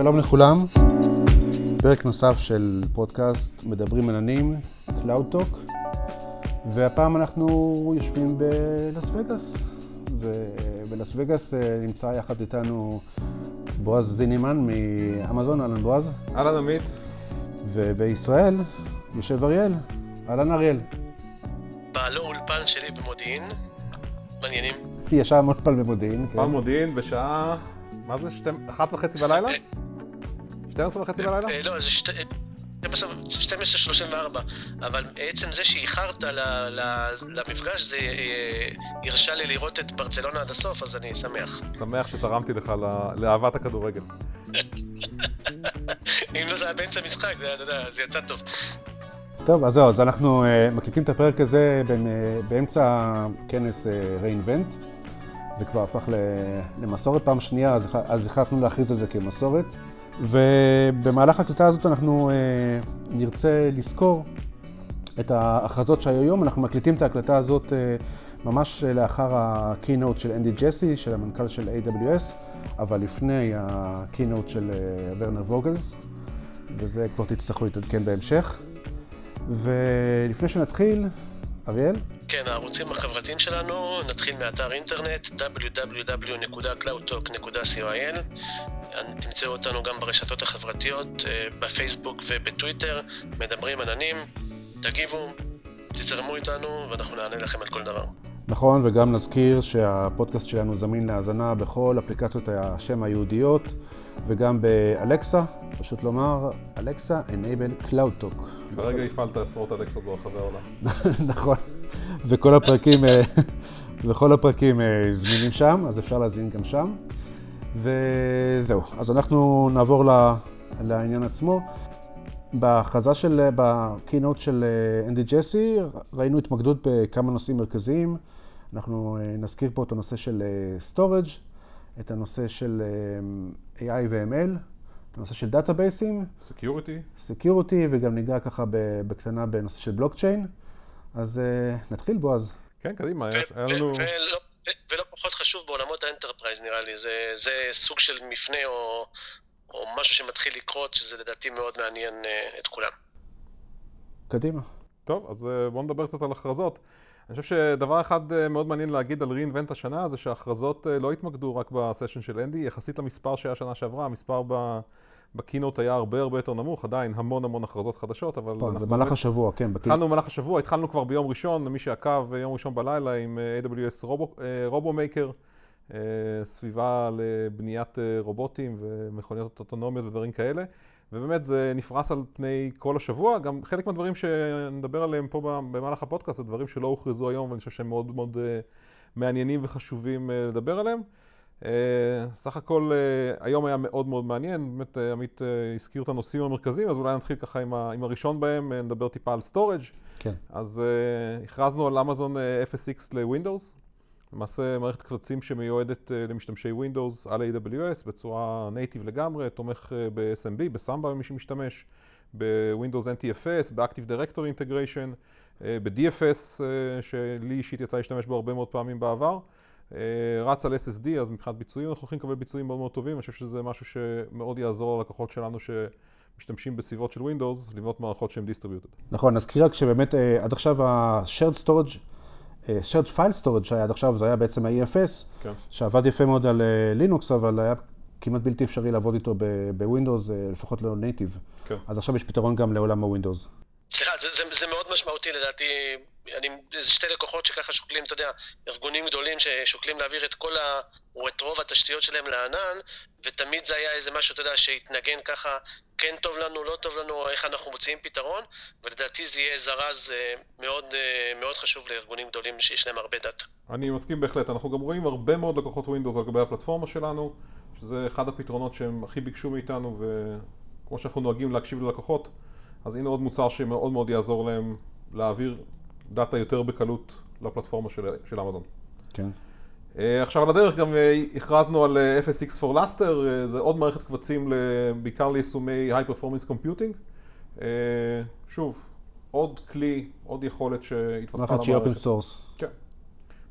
שלום לכולם, פרק נוסף של פודקאסט מדברים עננים, Cloud Talk, והפעם אנחנו יושבים בלס וגאס, ובלס וגאס נמצא יחד איתנו בועז זינימן מאמזון. אהלן בועז. אהלן עמית. ובישראל יושב אריאל. אהלן אריאל. בעל אולפן שלי במודיעין, מעניינים. ישב אולפן במודיעין. פעם מודיעין בשעה, מה זה, 1:30 בלילה? 12:30 בלילה? לא, זה 12:34, אבל בעצם זה שאיחרת למפגש, זה הרשה לי לראות את ברצלונה עד הסוף, אז אני שמח. שמח שתרמתי לך לאהבת הכדורגל. אם לא, זה היה באמצע משחק, זה יצא טוב. טוב, אז זהו, אז אנחנו מקליטים את הפרק הזה באמצע כנס re:invent. זה כבר הפך למסורת פעם שנייה, אז החלטנו להכריז על זה כמסורת. ובמהלך הקליטה הזאת אנחנו נרצה לזכור את ההכרזות שהיו היום. אנחנו מקליטים את ההקלטה הזאת ממש לאחר הקינוט של אנדי ג'סי, של המנכ"ל של AWS, אבל לפני הקינוט של ורנר ווגלס, וזה כבר תצטרכו להתעדכן בהמשך. ולפני שנתחיל, אריאל? כן, הערוצים החברתיים שלנו, נתחיל מאתר אינטרנט www.cloudtalk.coil. תמצאו אותנו גם ברשתות החברתיות, בפייסבוק ובטוויטר, מדברים עננים, תגיבו, תצרמו איתנו ואנחנו נענה לכם על כל דבר. נכון, וגם נזכיר שהפודקאסט שלנו זמין להאזנה בכל אפליקציות השם היהודיות וגם באלקסה, פשוט לומר, אלקסה enable cloud talk. כרגע הפעלת עשרות אלקסות ברחבי העולם. נכון, וכל הפרקים זמינים שם, אז אפשר להזמין גם שם. וזהו, אז אנחנו נעבור לעניין עצמו. בהכרזה של, בקיינות של אנדי ג'סי, ראינו התמקדות בכמה נושאים מרכזיים. אנחנו נזכיר פה את הנושא של storage, את הנושא של AI ו-ML, את הנושא של דאטאבייסים. Security, וגם ניגע ככה בקטנה בנושא של בלוקצ'יין. אז נתחיל בועז. כן, קדימה, היה לנו... ולא פחות חשוב בעולמות האנטרפרייז, נראה לי. זה סוג של מפנה או משהו שמתחיל לקרות, שזה לדעתי מאוד מעניין את כולם. קדימה. טוב, אז בואו נדבר קצת על הכרזות. אני חושב שדבר אחד מאוד מעניין להגיד על re:invent השנה, זה שההכרזות לא התמקדו רק בסשן של אנדי, יחסית למספר שהיה שנה שעברה, המספר בקינות היה הרבה יותר נמוך, עדיין המון הכרזות חדשות, אבל... פעם, במהלך השבוע, כן. התחלנו במהלך השבוע, התחלנו כבר ביום ראשון, למי שעקב יום ראשון בלילה עם AWS רובו-מייקר, סביבה לבניית רובוטים ומכוניות אוטונומיות ודברים כאלה, ובאמת זה נפרס על פני כל השבוע. גם חלק מהדברים שנדבר עליהם פה במהלך הפודקאסט, הדברים שלא הוכרזו היום, ואני חושב שהם מאוד מאוד מעניינים וחשובים לדבר עליהם. סך הכל היום היה מאוד מאוד מעניין, באמת עמית הזכיר את הנושאים המרכזיים, אז אולי נתחיל ככה עם הראשון בהם, נדבר טיפה על סטורג'. כן. אז הכרזנו על אמזון FSX לווינדוס, למעשה מערכת קבצים שמיועדת למשתמשי ווינדוס על AWS בצורה נייטיב לגמרי, תומך ב-SMB, בסמבה מי שמשתמש, בווינדוס NTFS, באקטיב דירקטורי אינטגריישן, ב-DFS שלי אישית יצא להשתמש בו הרבה מאוד פעמים בעבר, רץ על SSD, אז מבחינת ביצועים, אנחנו הולכים לקבל ביצועים מאוד מאוד טובים. אני חושב שזה משהו שמאוד יעזור ללקוחות שלנו שמשתמשים בסביבות של Windows, לבנות מערכות שהן distributed. נכון, נזכיר רק שבאמת עד עכשיו ה-shared storage, shared file storage שהיה עד עכשיו, זה היה בעצם ה-EFS, שעבד יפה מאוד על Linux, אבל היה כמעט בלתי אפשרי לעבוד איתו ב-Windows, לפחות לא native. אז עכשיו יש פתרון גם לעולם ה-Windows. סליחה, זה מאוד משמעותי לדעתי. זה שתי לקוחות שככה שוקלים, אתה יודע, ארגונים גדולים ששוקלים להעביר את כל או את רוב התשתיות שלהם לענן, ותמיד זה היה איזה משהו, אתה יודע, שהתנגן ככה, כן טוב לנו, לא טוב לנו, איך אנחנו מוצאים פתרון, ולדעתי זה יהיה זרז מאוד מאוד חשוב לארגונים גדולים שיש להם הרבה דאטה. אני מסכים בהחלט, אנחנו גם רואים הרבה מאוד לקוחות ווינדוס על גבי הפלטפורמה שלנו, שזה אחד הפתרונות שהם הכי ביקשו מאיתנו, וכמו שאנחנו נוהגים להקשיב ללקוחות, אז הנה עוד מוצר שמאוד מאוד יעזור להם להעביר דאטה יותר בקלות לפלטפורמה של אמזון. כן. עכשיו על הדרך גם הכרזנו על FSX for Luster, זה עוד מערכת קבצים בעיקר ליישומי High Performance Computing. שוב, עוד כלי, עוד יכולת שהתווספה למערכת. מערכת שהיא Open Source. כן.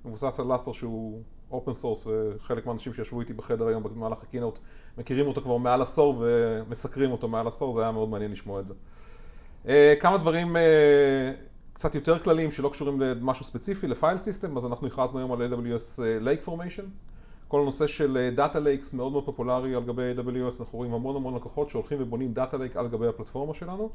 מבוסס על Luster שהוא אופן סורס, וחלק מהאנשים שישבו איתי בחדר היום במהלך הקינאוט מכירים אותו כבר מעל עשור ומסקרים אותו מעל עשור, זה היה מאוד מעניין לשמוע את זה. כמה דברים קצת יותר כלליים שלא קשורים למשהו ספציפי, לפייל סיסטם, אז אנחנו הכרזנו היום על AWS Lake Formation. כל הנושא של דאטה לייקס מאוד מאוד פופולרי על גבי AWS, אנחנו רואים המון המון לקוחות שהולכים ובונים דאטה לייק על גבי הפלטפורמה שלנו.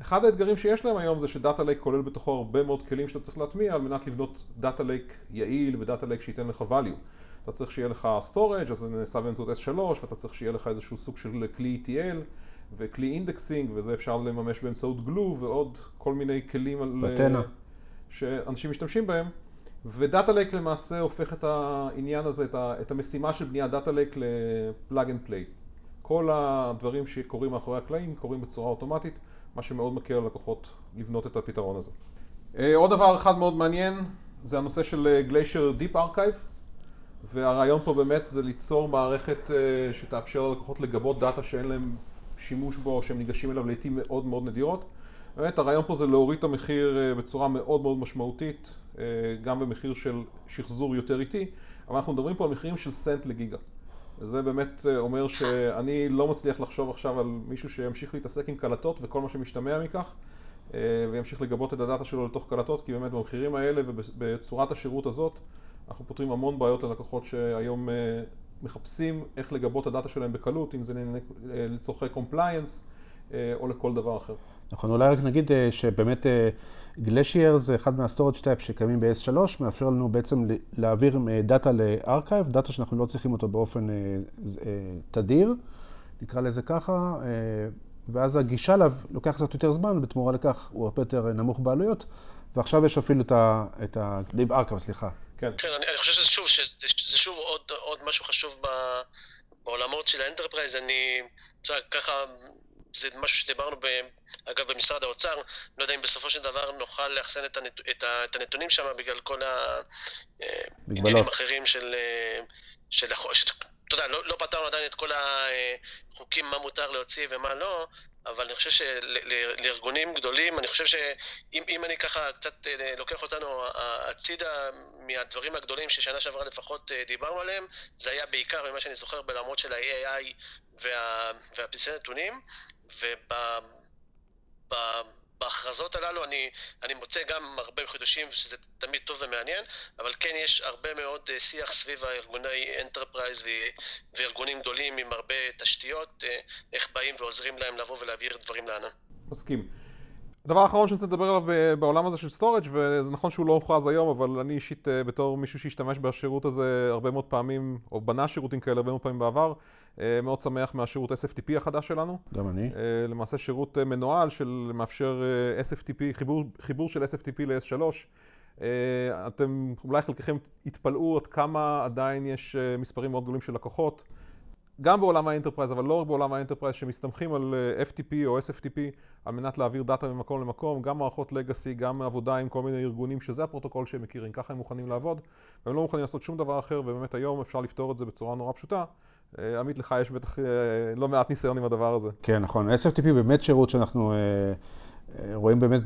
אחד האתגרים שיש להם היום זה שדאטה לייק כולל בתוכו הרבה מאוד כלים שאתה צריך להטמיע על מנת לבנות דאטה לייק יעיל ודאטה לייק שייתן לך value. אתה צריך שיהיה לך storage, אז זה נעשה באמצעות S3, ואתה צריך שיהיה לך איזשהו סוג של כלי ETL וכלי אינדקסינג, וזה אפשר לממש באמצעות Glue ועוד כל מיני כלים שאנשים משתמשים בהם. ודאטה לייק למעשה הופך את העניין הזה, את המשימה של בניית דאטה לייק לפלאג אנד פליי. כל הדברים שקורים מאחורי הקלעים קורים בצורה אוטומטית, מה שמאוד מקל על לקוחות לבנות את הפתרון הזה. עוד דבר אחד מאוד מעניין, זה הנושא של גליישר דיפ ארכייב, והרעיון פה באמת זה ליצור מערכת שתאפשר ללקוחות לגבות דאטה שאין להם שימוש בו, או שהם ניגשים אליו לעיתים מאוד מאוד נדירות. באמת, הרעיון פה זה להוריד את המחיר בצורה מאוד מאוד משמעותית, גם במחיר של שחזור יותר איטי, אבל אנחנו מדברים פה על מחירים של סנט לגיגה. זה באמת אומר שאני לא מצליח לחשוב עכשיו על מישהו שימשיך להתעסק עם קלטות וכל מה שמשתמע מכך, וימשיך לגבות את הדאטה שלו לתוך קלטות, כי באמת במחירים האלה ובצורת השירות הזאת, אנחנו פותרים המון בעיות ללקוחות שהיום מחפשים איך לגבות הדאטה שלהם בקלות, אם זה לצורכי קומפליינס או לכל דבר אחר. נכון, אולי רק נגיד שבאמת גלשייר זה אחד מהסטורג' טייפ שקיימים ב-S3, מאפשר לנו בעצם להעביר דאטה לארכייב, דאטה שאנחנו לא צריכים אותו באופן תדיר, נקרא לזה ככה, ואז הגישה אליו לוקח קצת יותר זמן, בתמורה לכך הוא הרבה יותר נמוך בעלויות, ועכשיו יש אפילו את הגליב ארכייב, סליחה. כן, אני חושב שזה שוב עוד משהו חשוב בעולמות של האנטרפרייז, אני ככה... זה משהו שדיברנו, אגב, במשרד האוצר, לא יודע אם בסופו של דבר נוכל לאחסן את הנתונים שם בגלל כל העניינים אחרים של אתה יודע, לא פתרנו עדיין את כל החוקים, מה מותר להוציא ומה לא, אבל אני חושב שלארגונים גדולים, אני חושב שאם אני ככה קצת לוקח אותנו הצידה מהדברים הגדולים ששנה שעברה לפחות דיברנו עליהם, זה היה בעיקר ממה שאני זוכר בלמות של ה-AI והפסי נתונים, בהכרזות הללו אני מוצא גם הרבה חידושים, שזה תמיד טוב ומעניין, אבל כן יש הרבה מאוד שיח סביב הארגוני אנטרפרייז וארגונים גדולים עם הרבה תשתיות, איך באים ועוזרים להם לבוא ולהעביר דברים לענן. מסכים. הדבר האחרון שאני רוצה לדבר עליו בעולם הזה של סטורג', וזה נכון שהוא לא הוכרז היום, אבל אני אישית בתור מישהו שהשתמש בשירות הזה הרבה מאוד פעמים, או בנה שירותים כאלה הרבה מאוד פעמים בעבר, מאוד שמח מהשירות SFTP החדש שלנו. גם אני. למעשה שירות מנועל שמאפשר SFTP, חיבור של SFTP ל-S3. אתם אולי חלקכם התפלאו עד כמה עדיין יש מספרים מאוד גדולים של לקוחות, גם בעולם האנטרפרייז, אבל לא רק בעולם האנטרפרייז, שמסתמכים על FTP או SFTP על מנת להעביר דאטה ממקום למקום, גם מערכות לגאסי, גם עבודה עם כל מיני ארגונים שזה הפרוטוקול שהם מכירים, ככה הם מוכנים לעבוד, והם לא מוכנים לעשות שום דבר אחר, ובאמת היום אפשר לפתור את זה בצורה נורא פשוטה. עמית, לך יש בטח לא מעט ניסיון עם הדבר הזה. כן, נכון. SFTP באמת שירות שאנחנו רואים באמת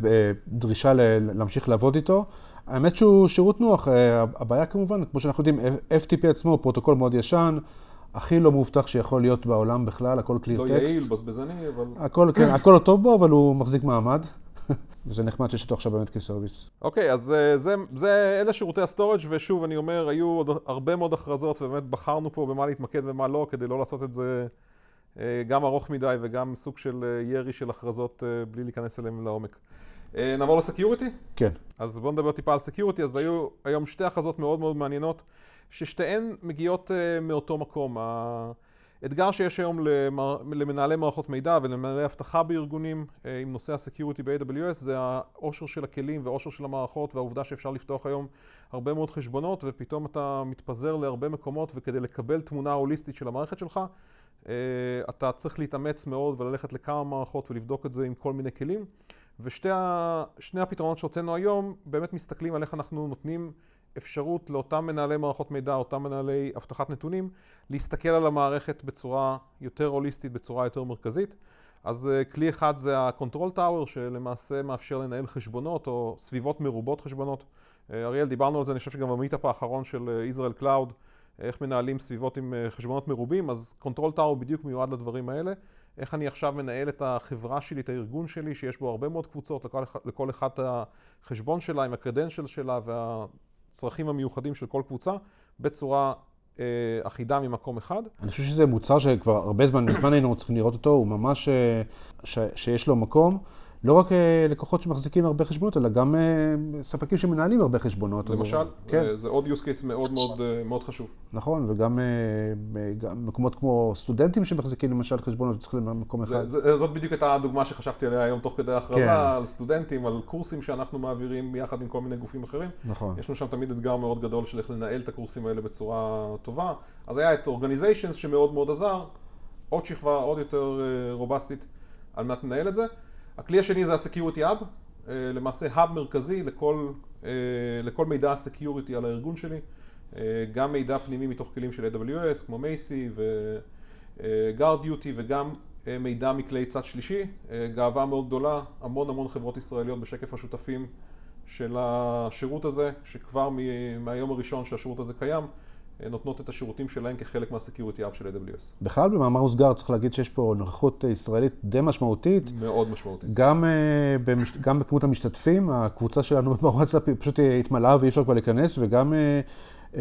דרישה להמשיך לעבוד איתו. האמת שהוא שירות נוח. הבעיה כמובן, כמו שאנחנו יודעים, FTP עצמו הוא פרוטוקול מאוד ישן, הכי לא מובטח שיכול להיות בעולם בכלל, הכל קליר טקסט. לא יעיל, בזבזני, אבל... הכל, כן, הכל לא טוב בו, אבל הוא מחזיק מעמד. וזה נחמד שיש אותו עכשיו באמת כסרוויס. אוקיי, אז זה אלה שירותי הסטורג' ושוב, אני אומר, היו עוד הרבה מאוד הכרזות, ובאמת בחרנו פה במה להתמקד ומה לא, כדי לא לעשות את זה גם ארוך מדי וגם סוג של ירי של הכרזות בלי להיכנס אליהם לעומק. נעבור לסקיוריטי? כן. אז בואו נדבר טיפה על סקיוריטי, אז היו היום שתי הכרזות מאוד מאוד מעניינות, ששתיהן מגיעות מאותו מקום. האתגר שיש היום למנהלי מערכות מידע ולמנהלי אבטחה בארגונים עם נושא הסקיוריטי ב-AWS זה העושר של הכלים והעושר של המערכות והעובדה שאפשר לפתוח היום הרבה מאוד חשבונות ופתאום אתה מתפזר להרבה מקומות וכדי לקבל תמונה הוליסטית של המערכת שלך אתה צריך להתאמץ מאוד וללכת לכמה מערכות ולבדוק את זה עם כל מיני כלים. ושני הפתרונות שהוצאנו היום באמת מסתכלים על איך אנחנו נותנים אפשרות לאותם מנהלי מערכות מידע, אותם מנהלי אבטחת נתונים, להסתכל על המערכת בצורה יותר הוליסטית, בצורה יותר מרכזית. אז כלי אחד זה ה-Control Tower, שלמעשה מאפשר לנהל חשבונות או סביבות מרובות חשבונות אריאל, דיברנו על זה, אני חושב שגם במיטאפ האחרון של ישראל קלאוד, איך מנהלים סביבות עם חשבונות מרובים, אז קונטרול טאור בדיוק מיועד לדברים האלה. איך אני עכשיו מנהל את החברה שלי, את הארגון שלי, שיש בו הרבה מאוד קבוצות, לכל אחד החשבון שלה, עם הקרדנשל שלה והצרכים המיוחדים של כל קבוצה, בצורה אחידה ממקום אחד. אני חושב שזה מוצר שכבר הרבה זמן, מזמן היינו צריכים לראות אותו, הוא ממש שיש לו מקום. לא רק לקוחות שמחזיקים הרבה חשבונות, אלא גם ספקים שמנהלים הרבה חשבונות. למשל, זה עוד use case מאוד מאוד חשוב. נכון, וגם מקומות כמו סטודנטים שמחזיקים למשל חשבונות וצריכים למקום אחד. זאת בדיוק הייתה הדוגמה שחשבתי עליה היום תוך כדי ההכרזה, על סטודנטים, על קורסים שאנחנו מעבירים יחד עם כל מיני גופים אחרים. נכון. יש לנו שם תמיד אתגר מאוד גדול של איך לנהל את הקורסים האלה בצורה טובה. אז היה את Organizations שמאוד מאוד עזר, עוד שכבה, עוד יותר רובסטית על מנת לנהל את זה. הכלי השני זה ה-Security Hub, למעשה hub מרכזי לכל מידע ה-Security על הארגון שלי, גם מידע פנימי מתוך כלים של AWS, כמו Macie ו-Guard Duty, וגם מידע מכלי צד שלישי, גאווה מאוד גדולה, המון המון חברות ישראליות בשקף השותפים של השירות הזה, שכבר מהיום הראשון שהשירות הזה קיים, נותנות את השירותים שלהם כחלק מה-Security Hub של AWS. בכלל, במאמר הוסגר, צריך להגיד שיש פה נוכחות ישראלית די משמעותית. מאוד משמעותית. גם בכמות המשתתפים, הקבוצה שלנו בוואטסאפ פשוט התמלאה ואי אפשר כבר להיכנס, וגם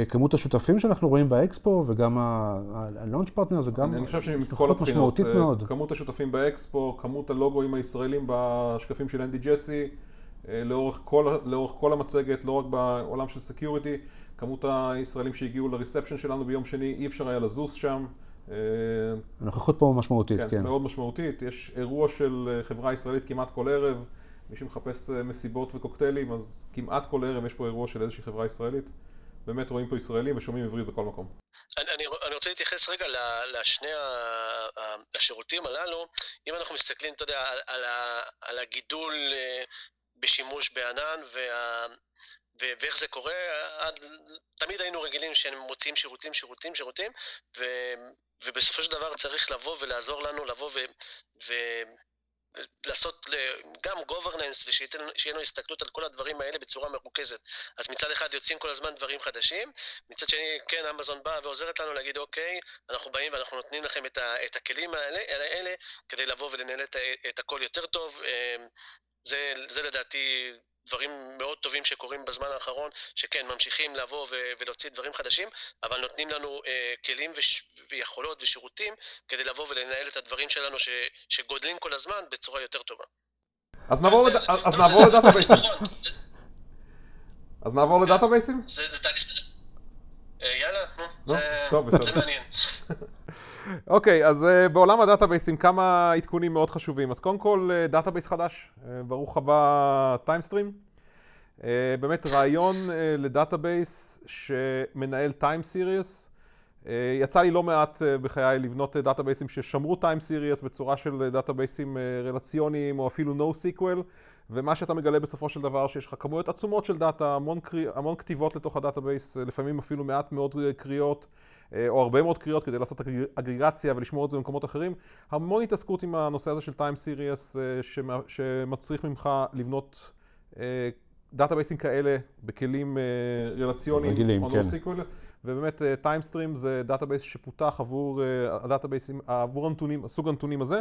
כמות השותפים שאנחנו רואים באקספו, וגם ה-Launch Partner, זה גם נוכחות משמעותית מאוד. כמות השותפים באקספו, כמות הלוגויים הישראלים בשקפים של אנדי ג'סי, לאורך כל המצגת, לא רק בעולם של Security, כמות הישראלים שהגיעו לריספשן שלנו ביום שני, אי אפשר היה לזוז שם. הנוכחות פה משמעותית, כן. כן, מאוד משמעותית. יש אירוע של חברה ישראלית כמעט כל ערב. מי שמחפש מסיבות וקוקטיילים, אז כמעט כל ערב יש פה אירוע של איזושהי חברה ישראלית. באמת רואים פה ישראלים ושומעים עברית בכל מקום. אני רוצה להתייחס רגע לשני השירותים הללו. אם אנחנו מסתכלים, אתה יודע, על הגידול בשימוש בענן ואיך זה קורה, תמיד היינו רגילים שהם מוציאים שירותים, ובסופו של דבר צריך לבוא ולעזור לנו, לבוא ולעשות גם governance, ושיהיה לנו הסתכלות על כל הדברים האלה בצורה מרוכזת. אז מצד אחד יוצאים כל הזמן דברים חדשים, מצד שני, כן, אמזון באה ועוזרת לנו להגיד, אוקיי, אנחנו באים ואנחנו נותנים לכם את הכלים האלה, כדי לבוא ולנהל את הכל יותר טוב. זה לדעתי דברים מאוד טובים שקורים בזמן האחרון, שכן, ממשיכים לבוא ולהוציא דברים חדשים, אבל נותנים לנו כלים ויכולות ושירותים כדי לבוא ולנהל את הדברים שלנו שגודלים כל הזמן בצורה יותר טובה. אז נעבור לדאטאבייסים. זה תהליך. יאללה, זה מעניין. אוקיי, אז בעולם הדאטאבייסים כמה עדכונים מאוד חשובים. אז קודם כל, דאטאבייס חדש, ברוך הבא טיימסטרים. באמת רעיון לדאטאבייס שמנהל טיים סיריוס. יצא לי לא מעט בחיי לבנות דאטאבייסים ששמרו טיים סיריוס בצורה של דאטאבייסים רלציוניים או אפילו נו סיקוול. ומה שאתה מגלה בסופו של דבר שיש לך כמויות עצומות של דאטה, המון כתיבות לתוך הדאטאבייס, לפעמים אפילו מעט מאוד קריאות, או הרבה מאוד קריאות כדי לעשות אגריגציה ולשמור את זה במקומות אחרים. המון התעסקות עם הנושא הזה של טיים סיריוס, שמצריך ממך לבנות דאטאבייסים כאלה בכלים רלציוניים, או NoSQL, ובאמת טיימסטרים זה דאטאבייס שפותח עבור הדאטאבייסים, עבור הנתונים, סוג הנתונים הזה.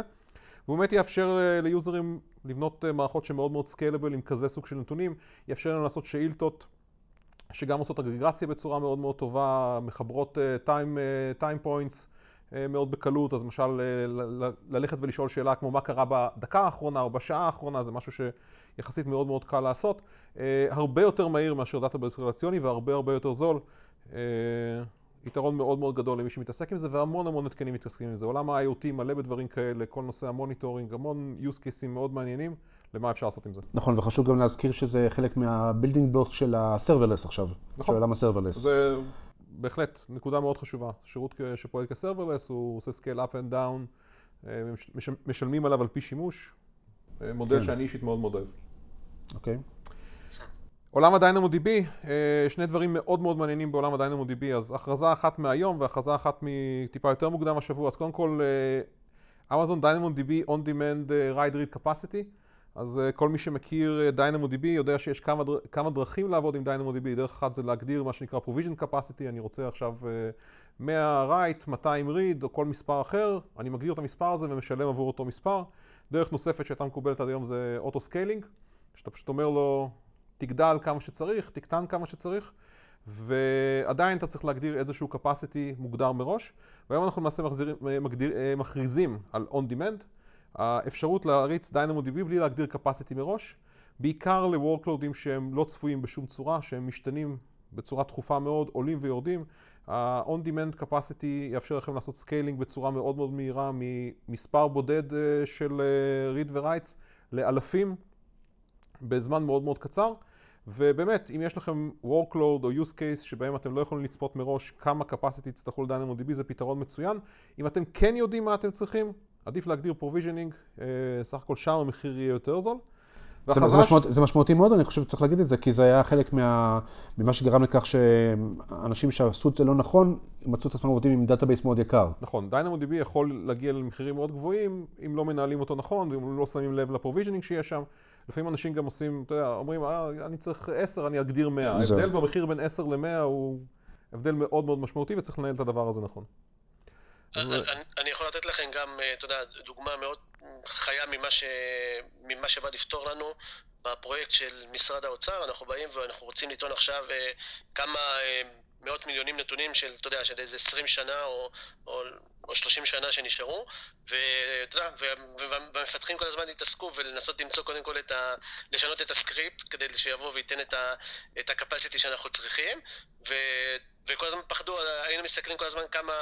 והוא באמת יאפשר ליוזרים לבנות מערכות שמאוד מאוד סקיילבל עם כזה סוג של נתונים, יאפשר לנו לעשות שאילתות שגם עושות אגריגציה בצורה מאוד מאוד טובה, מחברות time points מאוד בקלות, אז למשל ללכת ולשאול שאלה כמו מה קרה בדקה האחרונה או בשעה האחרונה, זה משהו שיחסית מאוד מאוד קל לעשות, הרבה יותר מהיר מאשר דאטאבייס רלציוני והרבה הרבה יותר זול. יתרון מאוד מאוד גדול למי שמתעסק עם זה, והמון המון התקנים מתעסקים עם זה. עולם ה-IoT מלא בדברים כאלה, כל נושא המוניטורינג, המון use cases מאוד מעניינים, למה אפשר לעשות עם זה. נכון, וחשוב גם להזכיר שזה חלק מה-building block של ה-serverless עכשיו, של עולם ה-serverless. זה בהחלט נקודה מאוד חשובה. שירות שפועל כ-serverless, הוא עושה scale up and down, משלמים עליו על פי שימוש, מודל שאני אישית מאוד מאוד אוהב. אוקיי. עולם ה-DynamoDB, שני דברים מאוד מאוד מעניינים בעולם ה-DynamoDB, אז הכרזה אחת מהיום והכרזה אחת מטיפה יותר מוקדם השבוע. אז קודם כל, Amazon DynamoDB On Demand Ride Read Capacity, אז כל מי שמכיר DynamoDB יודע שיש כמה דרכים לעבוד עם DynamoDB. דרך אחת זה להגדיר מה שנקרא Provision Capacity, אני רוצה עכשיו 100 write, 200 read או כל מספר אחר, אני מגדיר את המספר הזה ומשלם עבור אותו מספר. דרך נוספת שהייתה מקובלת עד היום זה Auto-Scaling, שאתה פשוט אומר לו תגדל כמה שצריך, תקטן כמה שצריך, ועדיין אתה צריך להגדיר איזשהו capacity מוגדר מראש, והיום אנחנו למעשה מכריזים על On-Demand, האפשרות להריץ DynamoDB בלי להגדיר capacity מראש, בעיקר ל-workloadים שהם לא צפויים בשום צורה, שהם משתנים בצורה תכופה מאוד, עולים ויורדים. ה-on-demand capacity יאפשר לכם לעשות scaling בצורה מאוד מאוד מהירה, ממספר בודד של read ו-writes לאלפים בזמן מאוד מאוד קצר. ובאמת, אם יש לכם workload או use case שבהם אתם לא יכולים לצפות מראש כמה capacity תצטרכו ל-DynamoDB, זה פתרון מצוין. אם אתם כן יודעים מה אתם צריכים, עדיף להגדיר provisioning, סך הכל שם המחיר יהיה יותר זול. זה משמעותי מאוד, אני חושב שצריך להגיד את זה, כי זה היה חלק ממה שגרם לכך שאנשים שעשו את זה לא נכון, מצאו את עצמם עובדים עם דאטאבייס מאוד יקר. נכון, DynamoDB יכול להגיע למחירים מאוד גבוהים, אם לא מנהלים אותו נכון, ואם לא שמים לב לפרוביז'נינג שיש שם. לפעמים אנשים גם עושים, אתה יודע, אומרים, אני צריך 10, אני אגדיר 100. ההבדל במחיר בין 10 ל-100 הוא הבדל מאוד מאוד משמעותי, וצריך לנהל את הדבר הזה נכון. אני יכול לתת לכם גם, אתה יודע, דוגמה מאוד חיה ממה שבא לפתור לנו בפרויקט של משרד האוצר. אנחנו באים ואנחנו רוצים לטעון עכשיו כמה מאות מיליונים נתונים של, אתה יודע, של איזה 20 שנה או 30 שנה שנשארו, ואתה יודע, והמפתחים כל הזמן התעסקו ולנסות למצוא קודם כל לשנות את הסקריפט כדי שיבוא וייתן את הקפסיטי שאנחנו צריכים, וכל הזמן פחדו, היינו מסתכלים כל הזמן כמה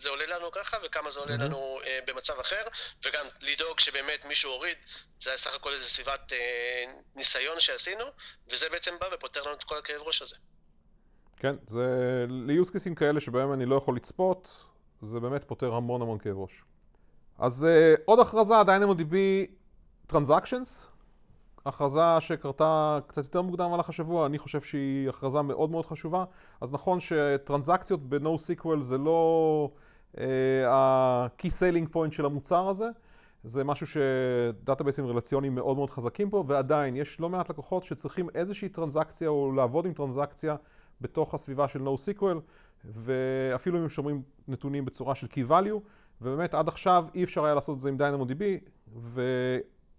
זה עולה לנו ככה וכמה זה עולה לנו במצב אחר, וגם לדאוג שבאמת מישהו הוריד, זה היה סך הכל איזה סביבת ניסיון שעשינו, וזה בעצם בא ופותר לנו את כל הכאב ראש הזה. כן, זה ל-use cases כאלה שבהם אני לא יכול לצפות, זה באמת פותר המון המון כאב ראש. אז עוד הכרזה, DynamoDB Transactions, הכרזה שקרתה קצת יותר מוקדם על השבוע, אני חושב שהיא הכרזה מאוד מאוד חשובה. אז נכון שטרנזקציות ב-NoSQL זה לא ה-key selling point של המוצר הזה, זה משהו שדאטאבייסים רלציוניים מאוד מאוד חזקים פה, ועדיין יש לא מעט לקוחות שצריכים איזושהי טרנזקציה או לעבוד עם טרנזקציה בתוך הסביבה של NoSQL, ואפילו אם הם שומרים נתונים בצורה של key value, ובאמת עד עכשיו אי אפשר היה לעשות את זה עם DynamoDB,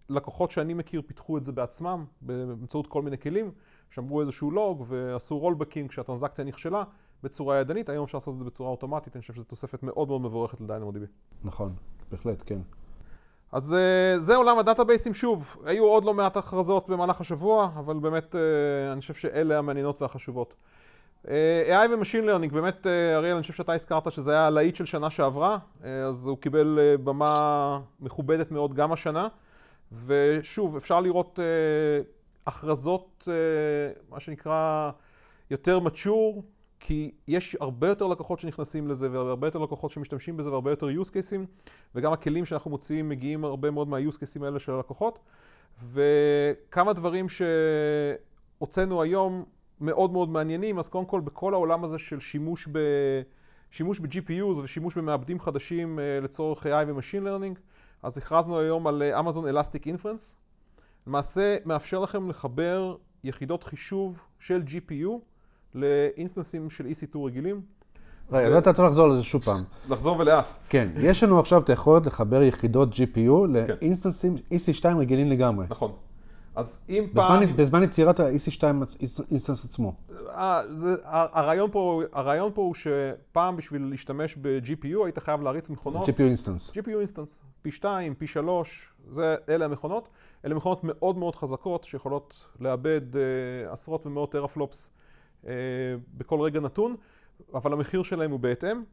ולקוחות שאני מכיר פיתחו את זה בעצמם, באמצעות כל מיני כלים, שמרו איזשהו לוג ועשו רולבקים כשהטרנזקציה נכשלה, בצורה ידנית. היום אפשר לעשות את זה בצורה אוטומטית, אני חושב שזו תוספת מאוד מאוד מבורכת ל-DynamoDB. נכון, בהחלט, כן. אז זה עולם הדאטאבייסים. שוב, היו עוד לא מעט הכרזות במהלך השבוע, אבל באמת אני חושב שאלה המעניינות והחשובות. AI ומשין לרנינג, באמת אריאל, אני חושב שאתה הזכרת שזה היה הלהיט של שנה שעברה, אז הוא קיבל במה מכובדת מאוד גם השנה, ושוב, אפשר לראות הכרזות, מה שנקרא, יותר mature, כי יש הרבה יותר לקוחות שנכנסים לזה, והרבה יותר לקוחות שמשתמשים בזה, והרבה יותר use cases, וגם הכלים שאנחנו מוציאים מגיעים הרבה מאוד מה-use cases האלה של הלקוחות, וכמה דברים שהוצאנו היום, מאוד מאוד מעניינים. אז קודם כל, בכל העולם הזה של שימוש ב-GPUs ושימוש במעבדים חדשים לצורך AI ו-Machine Learning, אז הכרזנו היום על Amazon Elastic Inference. למעשה, מאפשר לכם לחבר יחידות חישוב של GPU לאינסטנסים של EC2 רגילים. אז אתה צריך לחזור לזה שוב פעם. לחזור ולאט. כן, יש לנו עכשיו את היכולת לחבר יחידות GPU לאינסטנסים EC2 רגילים לגמרי. נכון. אז אם פעם... בזמן יצירת ה-EC2 אינסטנס עצמו. הרעיון פה הוא שפעם בשביל להשתמש ב-GPU היית חייב להריץ מכונות... GPU אינסטנס. GPU אינסטנס. P2, P3, אלה המכונות. אלה מכונות מאוד מאוד חזקות שיכולות לאבד עשרות ומאות טראפלופס בכל רגע נתון, אבל המחיר שלהם הוא בהתאם.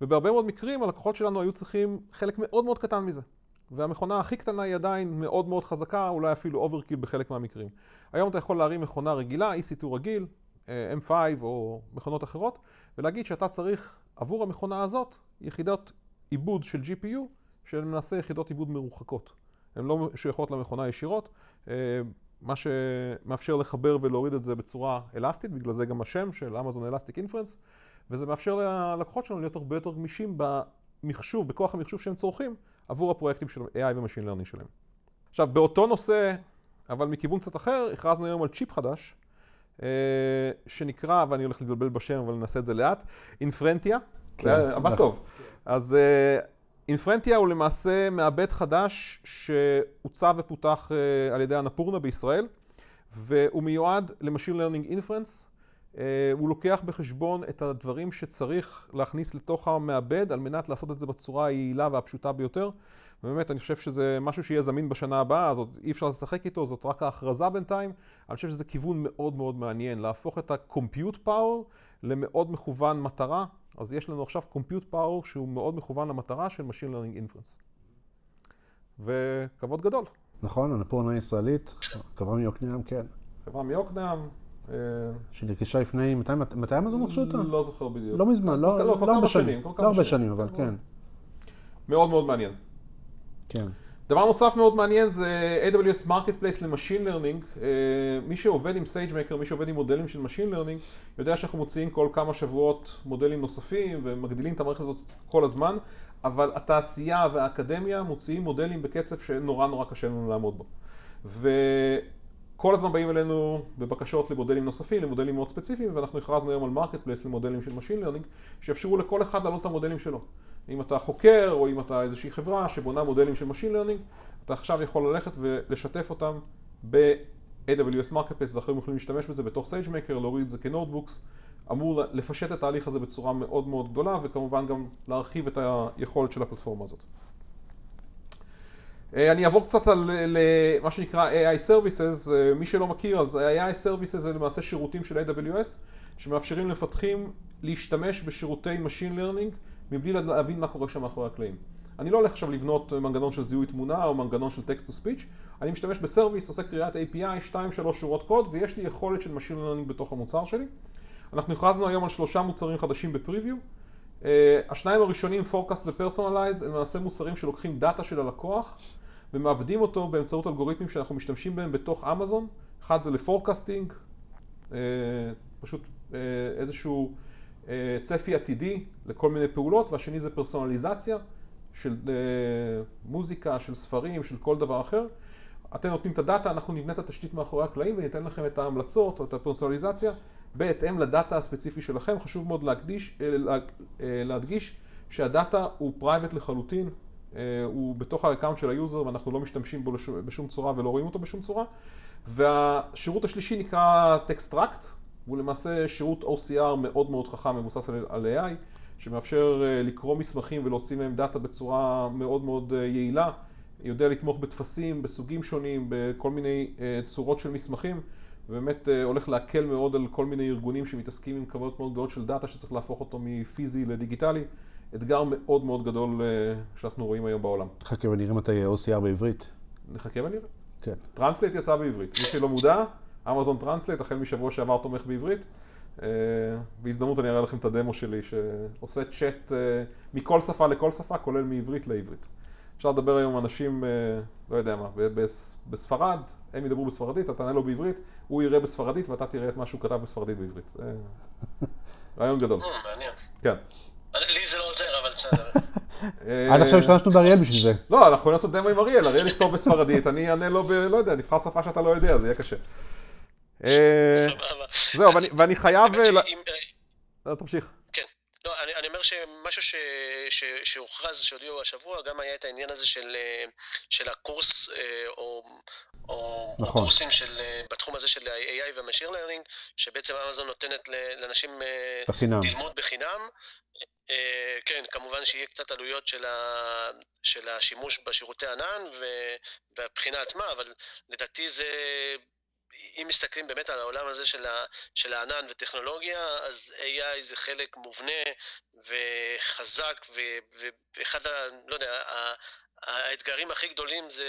ובהרבה מאוד מקרים הלקוחות שלנו היו צריכים חלק מאוד מאוד קטן מזה. והמכונה הכי קטנה היא עדיין מאוד מאוד חזקה, אולי אפילו אוברקיל בחלק מהמקרים. היום אתה יכול להרים מכונה רגילה, EC2 רגיל, M5 או מכונות אחרות, ולהגיד שאתה צריך עבור המכונה הזאת יחידות עיבוד של GPU, שהן מנסה יחידות עיבוד מרוחקות. הן לא שייכות למכונה ישירות, מה שמאפשר לחבר ולהוריד את זה בצורה אלסטית, בגלל זה גם השם של אמזון אלסטיק אינפרנס, וזה מאפשר ללקוחות שלנו להיות הרבה יותר גמישים במחשוב, בכוח המחשוב שהם צורכים, עבור הפרויקטים של AI ומשין לרנינג שלהם. עכשיו, באותו נושא, אבל מכיוון קצת אחר, הכרזנו היום על צ'יפ חדש, שנקרא, ואני הולך להתבלבל בשם, אבל נעשה את זה לאט, אינפרנטיה. אבל טוב. אז אינפרנטיה הוא למעשה מעבד חדש שהוצב ופותח על ידי אנפורנה בישראל, והוא מיועד למשין לרנינג אינפרנס. הוא לוקח בחשבון את הדברים שצריך להכניס לתוך המעבד, על מנת לעשות את זה בצורה היעילה והפשוטה ביותר. באמת, אני חושב שזה משהו שיהיה זמין בשנה הבאה, אז אי אפשר לשחק איתו, זאת רק ההכרזה בינתיים. אני חושב שזה כיוון מאוד מאוד מעניין, להפוך את ה-compute power למאוד מכוון מטרה. אז יש לנו עכשיו compute power שהוא מאוד מכוון למטרה של machine learning inference. וכבוד גדול. נכון, אנפורנה ישראלית, חברה מיוקנעם, כן. חברה מיוקנעם. שנרכשה לפני, מתי אמזון רכשו אותה? לא זוכר בדיוק. לא מזמן, לא הרבה שנים. לא הרבה שנים, אבל כן. מאוד מאוד מעניין. כן. דבר נוסף מאוד מעניין זה AWS Marketplace ל-Machine Learning. מי שעובד עם SageMaker, מי שעובד עם מודלים של Machine Learning, יודע שאנחנו מוציאים כל כמה שבועות מודלים נוספים ומגדילים את המערכת הזאת כל הזמן, אבל התעשייה והאקדמיה מוציאים מודלים בקצב שנורא נורא קשה לנו לעמוד בו. וכל הזמן באים אלינו בבקשות למודלים נוספים, למודלים מאוד ספציפיים, ואנחנו הכרזנו היום על Marketplace למודלים של Machine Learning, שאפשרו לכל אחד לעלות את המודלים שלו. אם אתה חוקר או אם אתה איזושהי חברה שבונה מודלים של Machine Learning, אתה עכשיו יכול ללכת ולשתף אותם ב-AWS Marketplace, ואחרים יכולים להשתמש בזה בתוך SageMaker, להוריד את זה כנוטבוקס, אמור לפשט את התהליך הזה בצורה מאוד מאוד גדולה, וכמובן גם להרחיב את היכולת של הפלטפורמה הזאת. אני אעבור קצת על מה שנקרא AI Services. מי שלא מכיר, אז AI Services זה למעשה שירותים של AWS, שמאפשרים לפתחים להשתמש בשירותי Machine Learning, מבלי להבין מה קורה שם מאחורי הקלעים. אני לא הולך עכשיו לבנות מנגנון של זיהוי תמונה או מנגנון של Text to Speech, אני משתמש בסרוויס, עושה קריאת API, 2-3 שורות קוד, ויש לי יכולת של Machine Learning בתוך המוצר שלי. אנחנו הכרזנו היום על 3 מוצרים חדשים בפריוויו. השניים הראשונים, Forecast ו-Personalize, הם למעשה מוצרים שלוקחים דאטה של הלקוח, ומעבדים אותו באמצעות אלגוריתמים שאנחנו משתמשים בהם בתוך אמזון. אחד זה לפורקסטינג, פשוט איזשהו צפי עתידי לכל מיני פעולות, והשני זה פרסונליזציה של מוזיקה, של ספרים, של כל דבר אחר. אתם נותנים את הדאטה, אנחנו נבנה את התשתית מאחורי הקלעים וניתן לכם את ההמלצות או את הפרסונליזציה בהתאם לדאטה הספציפי שלכם. חשוב מאוד להדגיש שהדאטה הוא פרייבט לחלוטין, הוא בתוך האקאונט של היוזר ואנחנו לא משתמשים בו בשום צורה ולא רואים אותו בשום צורה. והשירות השלישי נקרא Textract, הוא למעשה שירות OCR מאוד מאוד חכם, מבוסס על AI, שמאפשר לקרוא מסמכים ולהוציא מהם דאטה בצורה מאוד מאוד יעילה. יודע לתמוך בטפסים, בסוגים שונים, בכל מיני צורות של מסמכים, ובאמת הולך להקל מאוד על כל מיני ארגונים שמתעסקים עם כמויות מאוד גדולות של דאטה, שצריך להפוך אותו מפיזי לדיגיטלי. אתגר מאוד מאוד גדול שאנחנו רואים היום בעולם. חכה ונראה מתי OCR בעברית. נחכה ונראה. כן. טרנסלייט יצא בעברית, מי שלא מודע. אמזון טרנסלייט, החל משבוע שעבר תומך בעברית. בהזדמנות אני אראה לכם את הדמו שלי שעושה צ'אט מכל שפה לכל שפה, כולל מעברית לעברית. אפשר לדבר היום עם אנשים, לא יודע מה, בספרד, הם ידברו בספרדית, אתה תענה לו בעברית, הוא יראה בספרדית ואתה תראה את מה שהוא כתב בספרדית בעברית. רעיון גדול. מעניין. כן. לי זה לא עוזר, אבל בסדר. עד עכשיו השתמשנו באריאל בשביל זה. לא, אנחנו יכולים לעשות דמו עם אריאל, אריאל יכתוב בספרדית, אני אענה לו, לא יודע, נבחר שפה שאתה לא יודע, זה יהיה קשה. זהו, ואני חייב... תמשיך. כן. לא, אני אומר שמשהו שהוכרז שהודיעו השבוע, גם היה את העניין הזה של הקורס, או קורסים בתחום הזה של AI ומשין לרנינג, שבעצם אמזון נותנת לאנשים ללמוד בחינם. כן, כמובן שיהיה קצת עלויות של השימוש בשירותי ענן ובבחינה עצמה, אבל לדעתי זה... אם מסתכלים באמת על העולם הזה של הענן וטכנולוגיה, אז AI זה חלק מובנה וחזק, ואחד לא יודע, האתגרים הכי גדולים זה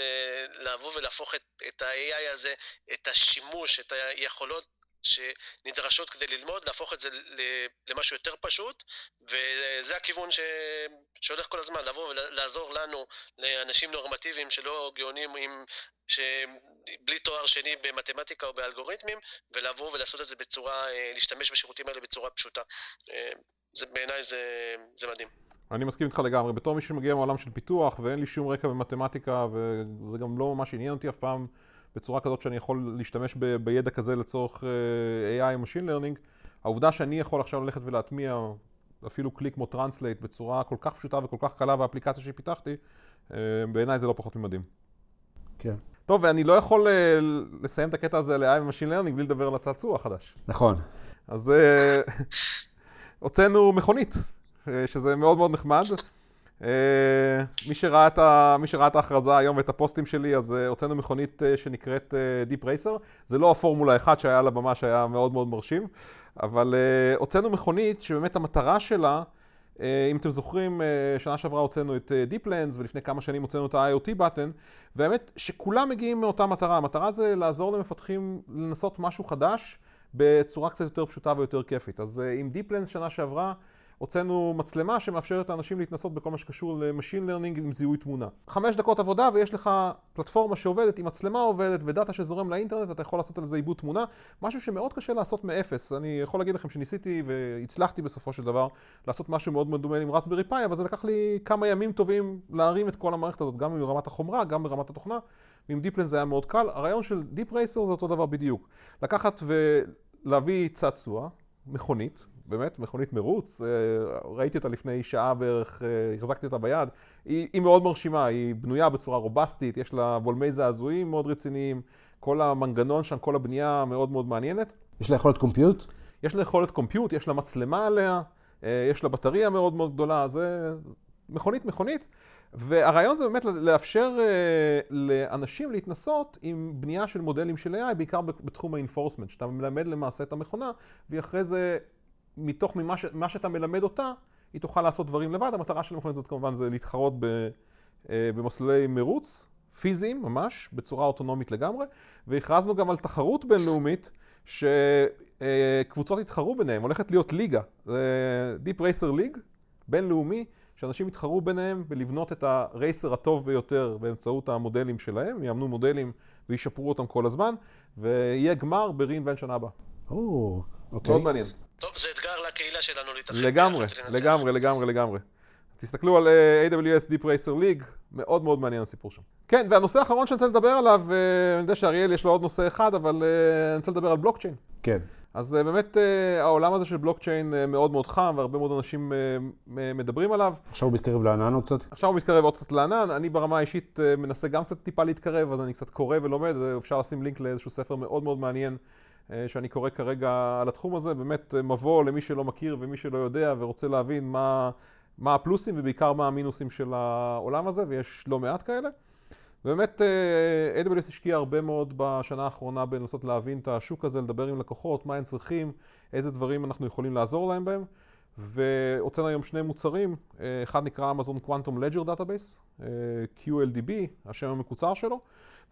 לבוא ולהפוך את ה-AI הזה, את השימוש, את היכולות שנדרשות כדי ללמוד, להפוך את זה למשהו יותר פשוט, וזה הכיוון שהולך כל הזמן, לבוא ולעזור לנו, לאנשים נורמטיביים שלא גאונים בלי תואר שני במתמטיקה או באלגוריתמים, ולעבור ולעשות את זה בצורה, להשתמש בשירותים האלה בצורה פשוטה. בעיניי זה מדהים. אני מסכים איתך לגמרי, בתור מי שמגיע מעולם של פיתוח ואין לי שום רקע במתמטיקה, וזה גם לא ממש עניין אותי אף פעם בצורה כזאת שאני יכול להשתמש בידע כזה לצורך AI Machine Learning, העובדה שאני יכול עכשיו ללכת ולהטמיע אפילו כלי כמו Translate בצורה כל כך פשוטה וכל כך קלה באפליקציה שפיתחתי, בעיניי זה לא פחות ממדהים. כן. טוב, ואני לא יכול לסיים את הקטע הזה על AI Machine Learning בלי לדבר על הצעצוע החדש. נכון. אז הוצאנו מכונית, שזה מאוד מאוד נחמד. מי שראה את ההכרזה היום ואת הפוסטים שלי, אז הוצאנו מכונית שנקראת Deep Racer. זה לא הפורמולה 1 שהיה לה במה שהיה מאוד מאוד מרשים, אבל הוצאנו מכונית שבאמת המטרה שלה, אם אתם זוכרים, שנה שעברה הוצאנו את Deep Lens, ולפני כמה שנים הוצאנו את ה-IoT button, והאמת שכולם מגיעים מאותה מטרה. המטרה זה לעזור למפתחים לנסות משהו חדש, בצורה קצת יותר פשוטה ויותר כיפית. אז עם Deep Lens שנה שעברה, הוצאנו מצלמה שמאפשרת לאנשים להתנסות בכל מה שקשור למשין לרנינג עם זיהוי תמונה. 5 דקות עבודה ויש לך פלטפורמה שעובדת, עם מצלמה עובדת ודאטה שזורם לאינטרנט, ואתה יכול לעשות על זה עיבוד תמונה, משהו שמאוד קשה לעשות מאפס. אני יכול להגיד לכם שניסיתי והצלחתי בסופו של דבר לעשות משהו מאוד מדומה עם רסברי פאי, אבל זה לקח לי כמה ימים טובים להרים את כל המערכת הזאת, גם ברמת החומרה, גם ברמת התוכנה. עם Deep Lens זה היה מאוד קל. הרעיון של Deep Racer זה אותו דבר בדיוק. לקחת ולהביא צעצוע, מכונית, באמת, מכונית מרוץ, ראיתי אותה לפני שעה בערך, החזקתי אותה ביד, היא מאוד מרשימה, היא בנויה בצורה רובסטית, יש לה בולמי זעזועים מאוד רציניים, כל המנגנון שם, כל הבנייה מאוד מאוד מעניינת. יש לה יכולת קומפיוט? יש לה יכולת קומפיוט, יש לה מצלמה עליה, יש לה בטריה מאוד מאוד גדולה, זה מכונית. והרעיון זה באמת לאפשר לאנשים להתנסות עם בנייה של מודלים של AI, בעיקר בתחום האינפורסמנט, שאתה מלמד למעשה את המכונה, ואחרי זה מתוך מה שאתה מלמד אותה, היא תוכל לעשות דברים לבד. המטרה של המכונית הזאת כמובן זה להתחרות במסלולי מרוץ, פיזיים ממש, בצורה אוטונומית לגמרי, והכרזנו גם על תחרות בינלאומית, שקבוצות התחרו ביניהם, הולכת להיות ליגה, Deep Racer League, בינלאומי, שאנשים יתחרו ביניהם בלבנות את הרייסר הטוב ביותר באמצעות המודלים שלהם, יאמנו מודלים וישפרו אותם כל הזמן, ויהיה גמר ב-re:invent שנה הבאה. או, אוקיי. מאוד מעניין. טוב, זה אתגר לקהילה שלנו להתאחד. לגמרי. תסתכלו על AWS Deep Racer League, מאוד מאוד מעניין הסיפור שם. כן, והנושא האחרון שאני רוצה לדבר עליו, אני יודע שאריאל יש לו עוד נושא אחד, אבל אני רוצה לדבר על בלוקצ'יין. כן. אז באמת העולם הזה של בלוקצ'יין מאוד מאוד חם, והרבה מאוד אנשים מדברים עליו. עכשיו הוא מתקרב לענן עוד קצת? עכשיו הוא מתקרב עוד קצת לענן, אני ברמה האישית מנסה גם קצת טיפה להתקרב, אז אני קצת קורא ולומד, אפשר לשים לינק לאיזשהו ספר מאוד מאוד מעניין, שאני קורא כרגע על התחום הזה, באמת מבוא למי שלא מכיר ומי שלא יודע ורוצה להבין מה הפלוסים ובעיקר מה המינוסים של העולם הזה, ויש לא מעט כאלה. באמת, AWS השקיע הרבה מאוד בשנה האחרונה בלנסות להבין את השוק הזה, לדבר עם לקוחות, מה הם צריכים, איזה דברים אנחנו יכולים לעזור להם בהם. והוצאנו היום 2 מוצרים, אחד נקרא Amazon Quantum Ledger Database, QLDB, השם המקוצר שלו.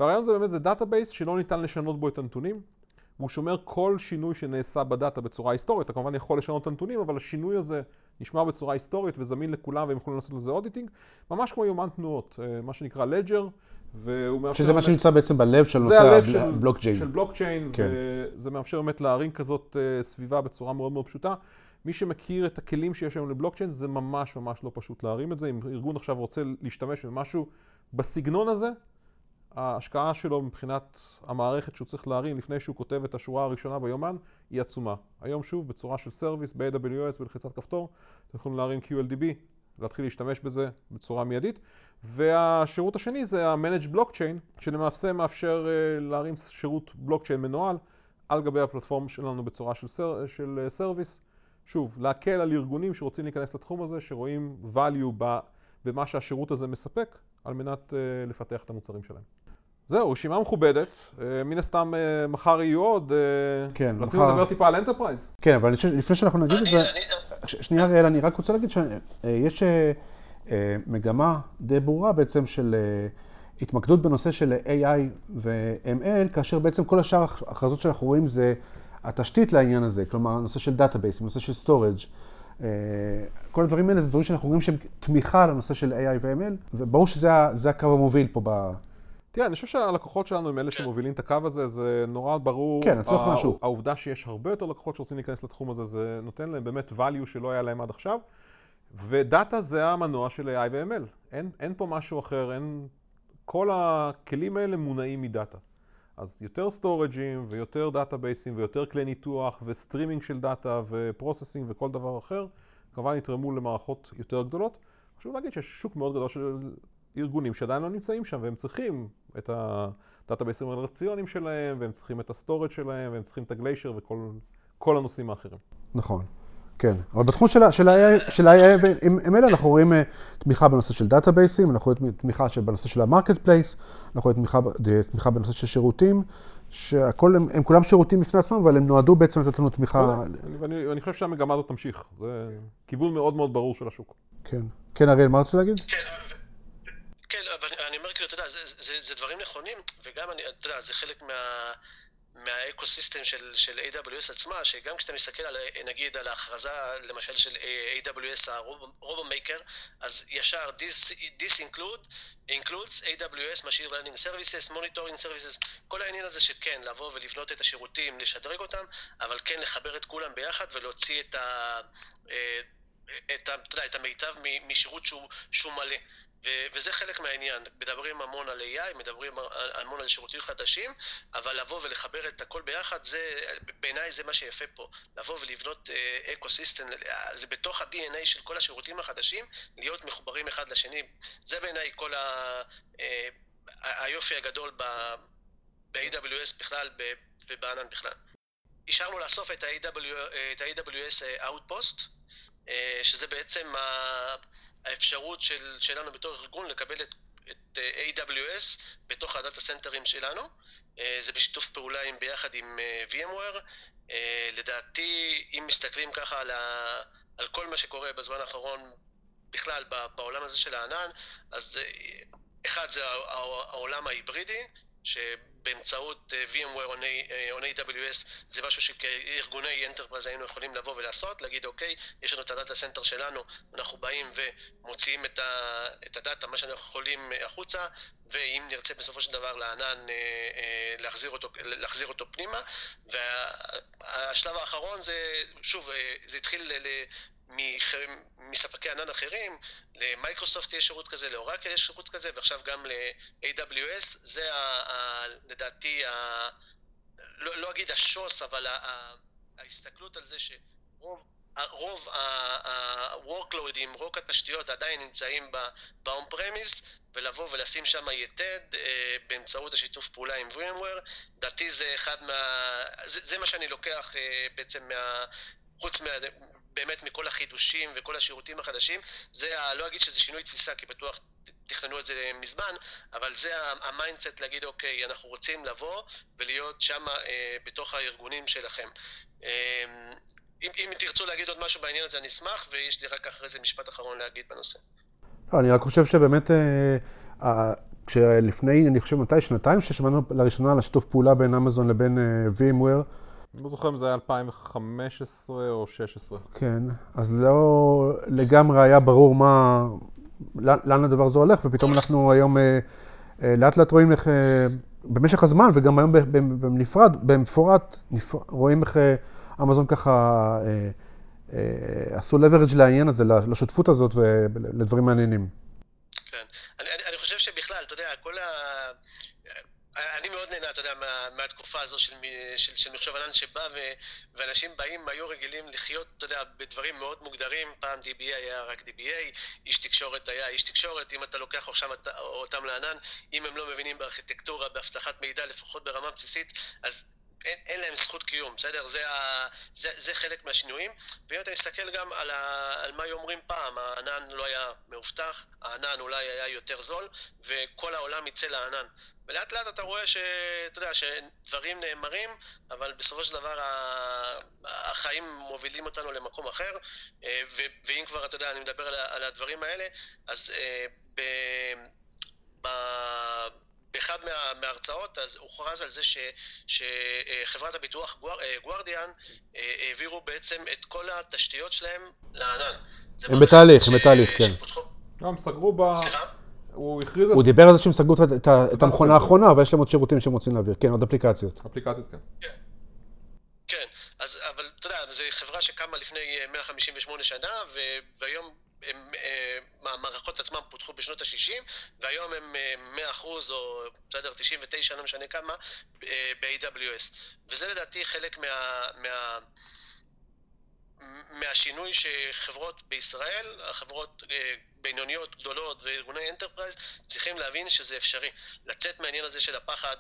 והרעיון זה באמת, זה דאטאבייס שלא ניתן לשנות בו את הנתונים. הוא שומר כל שינוי שנעשה בדאטה בצורה היסטורית. אתה כמובן יכול לשנות את הנתונים, אבל השינוי הזה נשמע בצורה היסטורית וזמין לכולם, והם יכולים לעשות לזה אודיטינג. ממש כמו יומן תנועות, מה שנקרא Ledger. שזה מה שנמצא בעצם בלב של נושא הבלוקצ'יין. של בלוקצ'יין, וזה מאפשר באמת להרים כזאת סביבה בצורה מאוד מאוד פשוטה. מי שמכיר את הכלים שיש היום לבלוקצ'יין, זה ממש ממש לא פשוט להרים את זה. אם ארגון עכשיו רוצה להשתמש במשהו בסגנון הזה, ההשקעה שלו מבחינת המערכת שהוא צריך להרים לפני שהוא כותב את השורה הראשונה ביומן, היא עצומה. היום שוב, בצורה של סרוויס, ב-AWS, בלחיצת כפתור, אתם יכולים להרים QLDB, להתחיל להשתמש בזה בצורה מיידית. והשירות השני זה ה-Manage Blockchain, שלמעשה מאפשר להרים שירות בלוקצ'יין מנוהל על גבי הפלטפורמה שלנו בצורה של סרוויס. שוב, להקל על ארגונים שרוצים להיכנס לתחום הזה, שרואים value במה שהשירות הזה מספק, על מנת לפתח את המוצרים שלהם. זהו, רשימה מכובדת. מן הסתם מחר יהיו עוד. כן, מחר. רצינו לדבר טיפה על אנטרפרייז. כן, אבל לפני שאנחנו נגיד את זה, שנייה אריאל, אני רק רוצה להגיד שיש מגמה די ברורה בעצם של התמקדות בנושא של AI ו-ML, כאשר בעצם כל השאר ההכרזות שאנחנו רואים זה התשתית לעניין הזה, כלומר, נושא של דאטאבייס, נושא של סטורג', כל הדברים האלה זה דברים שאנחנו רואים שהם תמיכה לנושא של AI ו-ML, וברור שזה הקו המוביל פה תראה, אני חושב שהלקוחות שלנו הם אלה שמובילים את הקו הזה, זה נורא ברור. כן, צריך משהו. העובדה שיש הרבה יותר לקוחות שרוצים להיכנס לתחום הזה, זה נותן להם באמת value שלא היה להם עד עכשיו. ודאטה זה המנוע של AI ו-ML. אין פה משהו אחר, כל הכלים האלה מונעים מדאטה. אז יותר סטורג'ים ויותר דאטאבייסים ויותר כלי ניתוח וסטרימינג של דאטה ופרוססינג וכל דבר אחר, כמובן יתרמו למערכות יותר גדולות. חשוב להגיד שיש שוק מאוד גדול של ארגונים שעדיין לא נמצאים שם, והם צריכים את הדאטאבייסים הרציונליים שלהם, והם צריכים את הסטורג' שלהם, והם צריכים את הגליישר וכל הנושאים האחרים. נכון. כן, אבל בתחום של ה-ML אנחנו רואים תמיכה בנושא של דאטאבייסים, אנחנו רואים תמיכה בנושא של המרקטפלייס, אנחנו רואים תמיכה בנושא של שירותים, שהם כולם שירותים בפני עצמם, אבל הם נועדו בעצם לתת לנו תמיכה. ואני חושב שהמגמה הזאת תמשיך, זה כיוון מאוד מאוד ברור של השוק. כן, כן אריאל, מה רצית להגיד? כן, אבל אני אומר כאילו, אתה יודע, זה דברים נכונים, וגם אתה יודע, זה חלק מהאקוסיסטם של AWS עצמה, שגם כשאתה מסתכל על, נגיד, על ההכרזה, למשל של AWS RoboMaker, אז ישר, this includes AWS Machine Learning Services, Monitoring Services, כל העניין הזה שכן, לבוא ולבנות את השירותים, לשדרג אותם, אבל כן לחבר את כולם ביחד ולהוציא את המיטב משירות שהוא מלא. וזה חלק מהעניין, מדברים המון על AI, מדברים המון על שירותים חדשים, אבל לבוא ולחבר את הכל ביחד, בעיניי זה מה שיפה פה, לבוא ולבנות אקוסיסטם, זה בתוך ה-DNA של כל השירותים החדשים, להיות מחוברים אחד לשני, זה בעיניי כל היופי הגדול ב-AWS בכלל ובענן בכלל. השארנו לאסוף את ה-AWS Outpost, שזה בעצם האפשרות שלנו בתור ארגון לקבל את AWS בתוך הדאטה סנטרים שלנו. זה בשיתוף פעולה ביחד עם VMware. לדעתי, אם מסתכלים ככה על כל מה שקורה בזמן האחרון בכלל בעולם הזה של הענן, אז אחד זה העולם ההיברידי, שבאמצעות VMware on AWS זה משהו שכארגוני Enterprise היינו יכולים לבוא ולעשות, להגיד אוקיי, יש לנו את הדאטה סנטר שלנו, אנחנו באים ומוציאים את הדאטה, מה שאנחנו יכולים החוצה, ואם נרצה בסופו של דבר לענן להחזיר אותו פנימה. והשלב האחרון זה, שוב, זה התחיל מספקי ענן אחרים, למייקרוסופט יש שירות כזה, לאורקל יש שירות כזה, ועכשיו גם ל-AWS, זה לדעתי, לא אגיד השוס, אבל ההסתכלות על זה שרוב ה-workloadים, רוב התשתיות עדיין נמצאים ב-on-premise, ולבוא ולשים שם יתד באמצעות השיתוף פעולה עם VMware, לדעתי זה אחד זה מה שאני לוקח בעצם חוץ באמת מכל החידושים וכל השירותים החדשים, זה, לא אגיד שזה שינוי תפיסה, כי בטוח תכננו את זה מזמן, אבל זה המיינדסט להגיד, אוקיי, אנחנו רוצים לבוא ולהיות שם בתוך הארגונים שלכם. אם תרצו להגיד עוד משהו בעניין הזה, אני אשמח, ויש לי רק אחרי זה משפט אחרון להגיד בנושא. לא, אני רק חושב שבאמת, כשלפני, אני חושב מתי, שנתיים, ששמענו לראשונה על השיתוף פעולה בין אמזון לבין VMware, לא זוכר אם זה היה 2015 או 2016. כן, אז לא לגמרי היה ברור לאן הדבר הזה הולך, ופתאום אנחנו היום לאט רואים איך, במשך הזמן, וגם היום במפורט, רואים איך אמזון ככה עשו leverage לעניין הזה, לשותפות הזאת ולדברים מעניינים. כן, אני חושב שבכלל, אתה יודע, כל אני מאוד נהנה, אתה יודע, מהתקופה הזו של מחשוב ענן שבא, ואנשים באים היו רגילים לחיות, אתה יודע, בדברים מאוד מוגדרים. פעם DBA היה רק DBA, איש תקשורת היה איש תקשורת, אם אתה לוקח אותם לענן, אם הם לא מבינים בארכיטקטורה, בהבטחת מידע, לפחות ברמה בסיסית, אז אין להם זכות קיום, בסדר? זה חלק מהשינויים. ואם אתה מסתכל גם על מה אומרים פעם, הענן לא היה מאובטח, הענן אולי היה יותר זול, וכל העולם יצא לענן. ולאט לאט אתה רואה אתה יודע, שדברים נאמרים, אבל בסופו של דבר החיים מובילים אותנו למקום אחר, ואם כבר, אתה יודע, אני מדבר על הדברים האלה, אז באחד מההרצאות אז הוכרז על זה שחברת הביטוח גוארדיאן העבירו בעצם את כל התשתיות שלהם לענן. הם בתהליך, כן. הם סגרו הוא הכריז... הוא דיבר על זה שהם סגרו את המכונה האחרונה, אבל יש להם עוד שירותים שהם רוצים להעביר. כן, עוד אפליקציות. אפליקציות, כן. כן, אבל אתה יודע, זו חברה שקמה לפני 158 שנה, והיום המערכות עצמם פותחו בשנות ה-60, והיום הם 100% או בסדר 99, לא משנה כמה, ב-AWS. וזה לדעתי חלק מהשינוי שחברות בישראל, החברות בינוניות, גדולות וארגוני אנטרפרייז, צריכים להבין שזה אפשרי. לצאת מהעניין הזה של הפחד,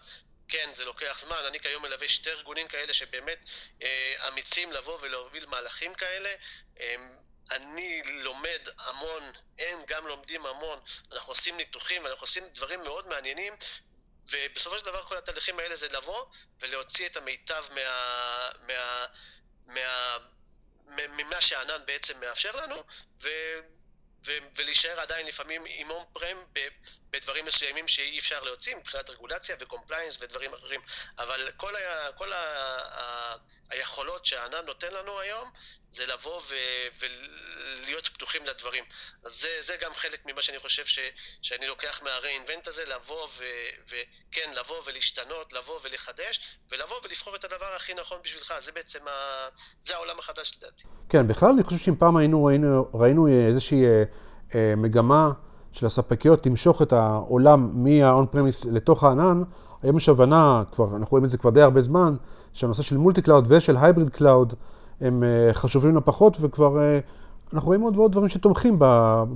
כן, זה לוקח זמן. אני כיום מלווה שתי ארגונים כאלה שבאמת אמיצים לבוא ולהוביל מהלכים כאלה. אני לומד המון, הם גם לומדים המון. אנחנו עושים ניתוחים, אנחנו עושים דברים מאוד מעניינים, ובסופו של דבר כל התהליכים האלה זה לבוא ולהוציא את המיטב ממה שהענן בעצם מאפשר לנו, ולהישאר עדיין לפעמים עם און פרם בדברים מסוימים שאי אפשר להוציא מבחינת רגולציה וקומפליינס ודברים אחרים. אבל כל היכולות שהענן נותן לנו היום זה לבוא ולהיות פתוחים לדברים. אז זה גם חלק ממה שאני חושב שאני לוקח מהרי-אינבנט הזה, לבוא וכן, לבוא ולהשתנות, לבוא ולחדש, ולבוא ולבחור את הדבר הכי נכון בשבילך. זה בעצם זה העולם החדש לדעתי. כן, בכלל אני חושב שאם פעם ראינו איזושהי מגמה של הספקיות תמשוך את העולם מה-on-premise לתוך הענן, היום יש הבנה, אנחנו רואים את זה כבר די הרבה זמן, שהנושא של מולטי-קלאוד ושל הייבריד-קלאוד הם חשובים לפחות, וכבר אנחנו רואים עוד ועוד דברים שתומכים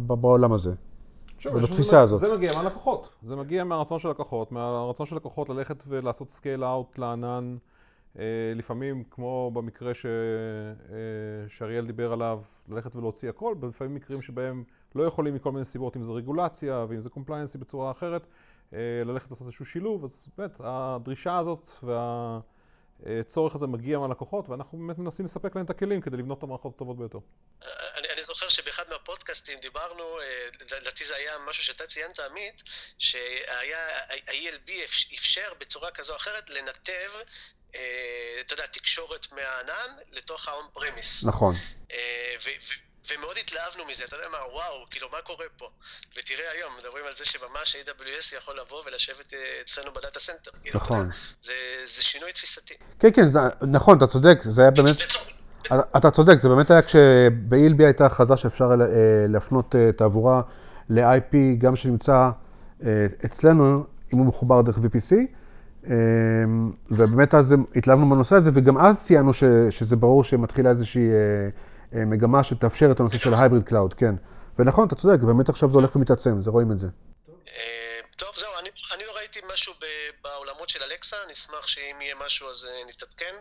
בעולם הזה, בתפיסה הזאת. זה מגיע מהלקוחות, זה מגיע מהרצון של לקוחות, ללכת ולעשות סקייל-אאוט לענן, לפעמים כמו במקרה שאריאל דיבר עליו, ללכת ולהוציא הכל, לפעמים מקרים שבהם לא יכולים מכל מיני סיבות, אם זה רגולציה ואם זה קומפליינסי בצורה אחרת, ללכת לעשות איזשהו שילוב, אז באמת הדרישה הזאת והצורך הזה מגיע מהלקוחות, ואנחנו באמת מנסים לספק להם את הכלים כדי לבנות את המערכות הטובות ביותר. אני זוכר שבאחד מהפודקאסטים דיברנו, לדעתי זה היה משהו שאתה ציינת עמית, שה-ELB אפשר בצורה כזו או אחרת לנתב, אתה יודע, תקשורת מהענן לתוך האון פרמיס. נכון. ומאוד התלהבנו מזה, אתה יודע מה, וואו, כאילו מה קורה פה? ותראה היום, מדברים על זה שממש AWS יכול לבוא ולשבת אצלנו בדאטה סנטר. נכון. זה שינוי תפיסתי. כן, כן, נכון, אתה צודק, זה היה באמת... אתה צודק, זה באמת היה כשב-ELB הייתה הכרזה שאפשר להפנות תעבורה ל-IP גם שנמצא אצלנו, אם הוא מחובר דרך VPC, ובאמת אז התלהבנו בנושא הזה, וגם אז ציינו שזה ברור שמתחילה איזושהי... מגמה שתאפשר את הנושא של ההייבריד קלאוד, כן. ונכון, אתה צודק, באמת עכשיו זה הולך ומתעצם, זה רואים את זה. טוב, זהו, אני לא ראיתי משהו בעולמות של אלקסה, אני אשמח שאם יהיה משהו אז נתעדכן.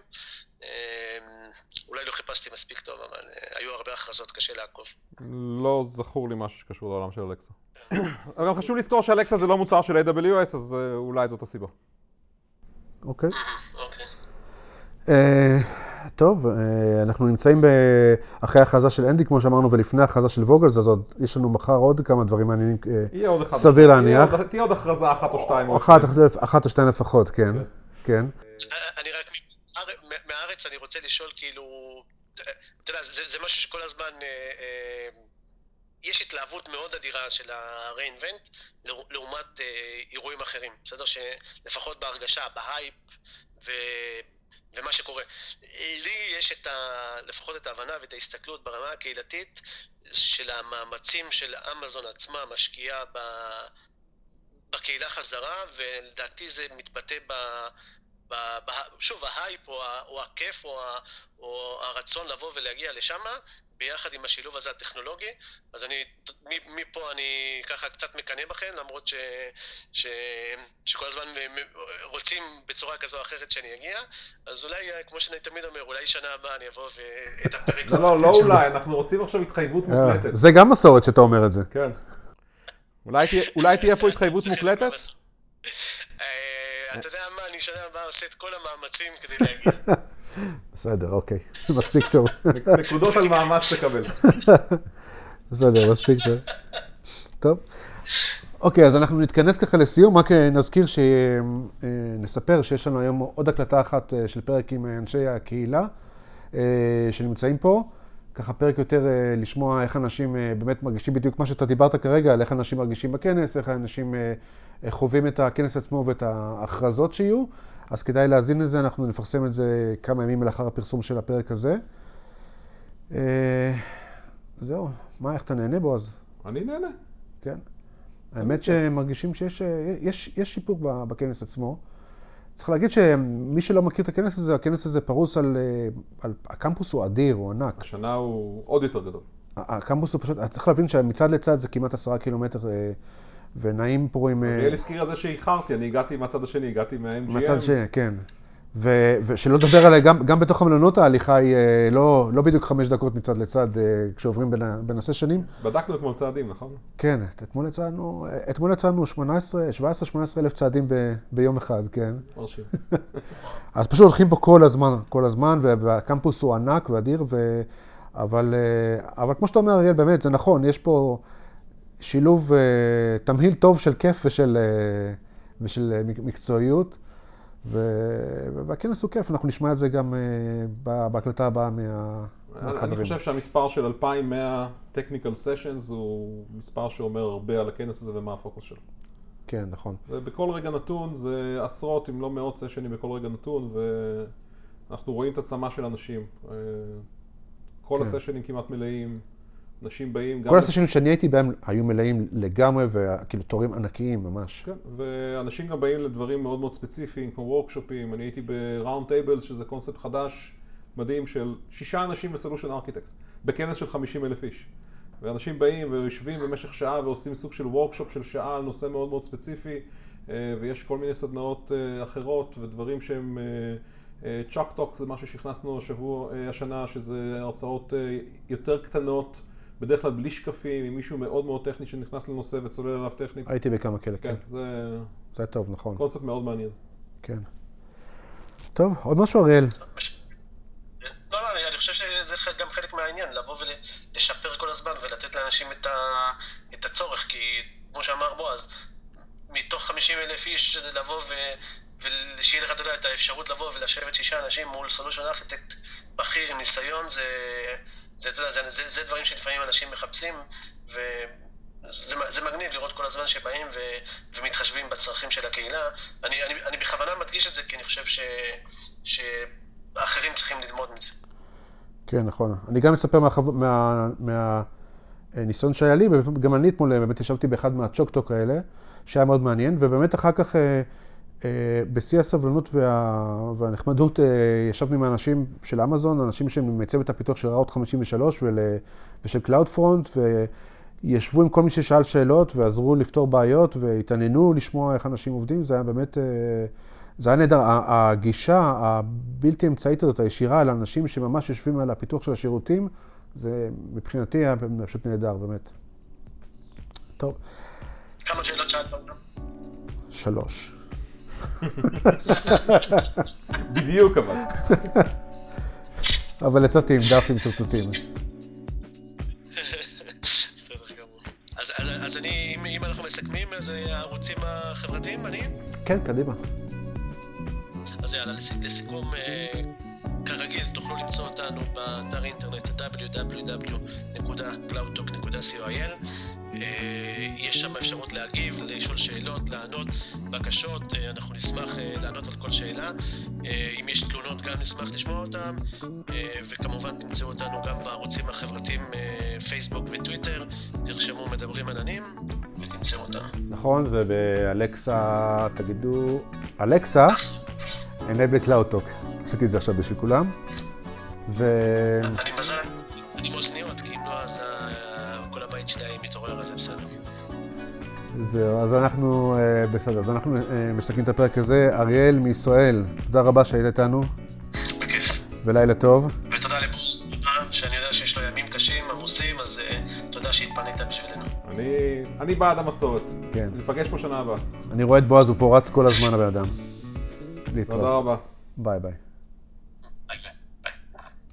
אולי לא חיפשתי מספיק טוב, אבל היו הרבה הכרזות, קשה לעקוב. לא זכור לי משהו שקשור לעולם של אלקסה. אבל גם חשוב לזכור שאלקסה זה לא מוצר של AWS, אז אולי זאת הסיבה. אוקיי. טוב, אנחנו נמצאים אחרי ההכרזה של אנדי, כמו שאמרנו, ולפני ההכרזה של ווגלס, אז עוד יש לנו מחר עוד כמה דברים מעניינים, סביר להניח. תהיה עוד הכרזה אחת או שתיים. אחת או שתיים לפחות, כן. אני רק מהארץ, אני רוצה לשאול, כאילו, אתה יודע, זה משהו שכל הזמן, יש התלהבות מאוד אדירה של הרי-אינבנט, לעומת אירועים אחרים. בסדר שלפחות בהרגשה, בהייפ, ומה שקורה. לי יש לפחות את ההבנה ואת ההסתכלות ברמה הקהילתית של המאמצים של אמזון עצמה משקיעה בקהילה חזרה, ולדעתי זה מתבטא שוב, ההייפ או הכיף או הרצון לבוא ולהגיע לשם, ביחד עם השילוב הזה הטכנולוגי. אז אני, מפה אני ככה קצת מקנה בכם, למרות שכל הזמן רוצים בצורה כזו או אחרת שאני אגיע, אז אולי, כמו שאני תמיד אומר, אולי שנה הבאה אני אבוא ואת הפרק... לא אולי, אנחנו רוצים עכשיו התחייבות מוקלטת. זה גם מסורת שאתה אומר את זה. כן. אולי תהיה פה התחייבות מוקלטת? אתה יודע מה, אני שנה הבאה עושה את כל המאמצים כדי להגיע. בסדר, אוקיי. מספיק טוב. נקודות על מאמץ תקבל. בסדר, מספיק טוב. טוב. אוקיי, אז אנחנו נתכנס ככה לסיום, רק נזכיר שנספר שיש לנו היום עוד הקלטה אחת של פרק עם אנשי הקהילה שנמצאים פה. ככה פרק יותר לשמוע איך אנשים באמת מרגישים בדיוק מה שאתה דיברת כרגע, על איך אנשים מרגישים בכנס, איך אנשים חווים את הכנס עצמו ואת ההכרזות שיהיו. אז כדאי להזין לזה, אנחנו נפרסם את זה כמה ימים לאחר הפרסום של הפרק הזה. זהו, מה, איך אתה נהנה בו אז? אני נהנה. כן. האמת שמרגישים שיש שיפור בכנס עצמו. צריך להגיד שמי שלא מכיר את הכנס הזה, הכנס הזה פרוס על הקמפוס הוא אדיר, הוא ענק. השנה הוא עוד יותר גדול. הקמפוס הוא פשוט, צריך להבין שמצד לצד זה כמעט 10 קילומטר ונעים פה עם... אריאל הזכיר על זה שאיחרתי, אני הגעתי מהצד השני, הגעתי מה-MGM. מהצד השני, כן. ושלא לדבר עליה, גם בתוך המלונות ההליכה היא לא בדיוק 5 דקות מצד לצד כשעוברים בין השנים. בדקנו אתמול צעדים, נכון? כן, אתמול הצענו 17-18 אלף צעדים ביום אחד, כן. מרשים. אז פשוט הולכים פה כל הזמן, והקמפוס הוא ענק ואדיר, אבל כמו שאתה אומר, אריאל, באמת, זה נכון, יש פה שילוב, תמהיל טוב של כיף ושל מקצועיות. והכנס הוא כיף, אנחנו נשמע את זה גם בהקלטה הבאה מהחברים. אני חושב שהמספר של 2100 technical sessions הוא מספר שאומר הרבה על הכנס הזה ומה הפוקוס שלו. כן, נכון. ובכל רגע נתון זה עשרות אם לא מאות סשנים בכל רגע נתון, ואנחנו רואים את עצמה של אנשים. כל הסשנים כמעט מלאים, אנשים באים... כל הסשנים שאני הייתי בהם היו מלאים לגמרי, וכאילו תורים ענקיים ממש. כן, ואנשים גם באים לדברים מאוד מאוד ספציפיים, כמו וורקשופים. אני הייתי בראונד טייבלס, שזה קונספט חדש מדהים של 6 אנשים וסולושן ארכיטקט, בכנס של 50,000 איש. ואנשים באים ויושבים במשך שעה ועושים סוג של וורקשופ של שעה על נושא מאוד מאוד ספציפי, ויש כל מיני סדנאות אחרות ודברים שהם... צ'אק טוק זה מה ששכנסנו השנה, שזה הרצאות יותר קטנות, בדרך כלל בלי שקפים, עם מישהו מאוד מאוד טכני שנכנס לנושא וצולל עליו טכנית. הייתי בכמה כאלה, כן. זה טוב, נכון. קונספט מאוד מעניין. כן. טוב, עוד משהו, אריאל? לא, לא, אני חושב שזה גם חלק מהעניין, לבוא ולשפר כל הזמן ולתת לאנשים את הצורך, כי כמו שאמר בועז, מתוך 50,000 איש לבוא ושיהיה לך, אתה יודע, את האפשרות לבוא ולשבת 6 אנשים מול סולושן ארכיטקט בכיר עם ניסיון, זה... זה דברים שלפעמים אנשים מחפשים, וזה מגניב לראות כל הזמן שבאים ומתחשבים בצרכים של הקהילה. אני בכוונה מדגיש את זה, כי אני חושב שאחרים צריכים ללמוד מזה. כן, נכון. אני גם מספר מהניסיון שהיה לי, גם אני אתמול באמת ישבתי באחד מהצ'וקטוק האלה, שהיה מאוד מעניין, ובאמת אחר כך בשיא הסבלנות והנחמדות ישבנו עם האנשים של אמזון, אנשים שהם מצוות הפיתוח של ראוט 53 ושל קלאוד פרונט, וישבו עם כל מי ששאל שאלות ועזרו לפתור בעיות והתעניינו לשמוע איך אנשים עובדים. זה היה באמת, זה היה נהדר. הגישה הבלתי אמצעית הזאת, הישירה על אנשים שממש יושבים על הפיתוח של השירותים, זה מבחינתי היה פשוט נהדר, באמת. טוב. כמה שאלות שאלת? 3. בדיוק אבל. אבל יצאתי עם דף עם סרטוטים. בסדר גמור. אז אם אנחנו מסכמים, אז הערוצים החברתיים, כן, קדימה. אז יאללה, לסיכום, כרגיל תוכלו למצוא אותנו באתר אינטרנט www.cloudtalk.coil. יש שם אפשרות להגיב, לשאול שאלות, לענות בקשות, אנחנו נשמח לענות על כל שאלה. אם יש תלונות גם נשמח לשמוע אותם, וכמובן תמצאו אותנו גם בערוצים החברתיים פייסבוק וטוויטר, תרשמו מדברים עננים ותמצאו אותנו. נכון, ובאלקסה תגידו, אלקסה, enable cloud talk. עשיתי את זה עכשיו בשביל כולם. אני מאוזניות, כי אם לא, אז כל הבית שלי מתעורר, אז זה בסדר. זהו, אז אנחנו בסדר. אז אנחנו מסכמים את הפרק הזה. אריאל מישראל, תודה רבה שהיית איתנו. בכיף. ולילה טוב. ותודה לברוס, שאני יודע שיש לו ימים קשים, עמוסים, אז תודה שהתפנית בשבילנו. אני בעד המסורת. כן. נפגש פה שנה הבאה. אני רואה את בועז, הוא פה רץ כל הזמן הבן אדם. תודה רבה. ביי ביי.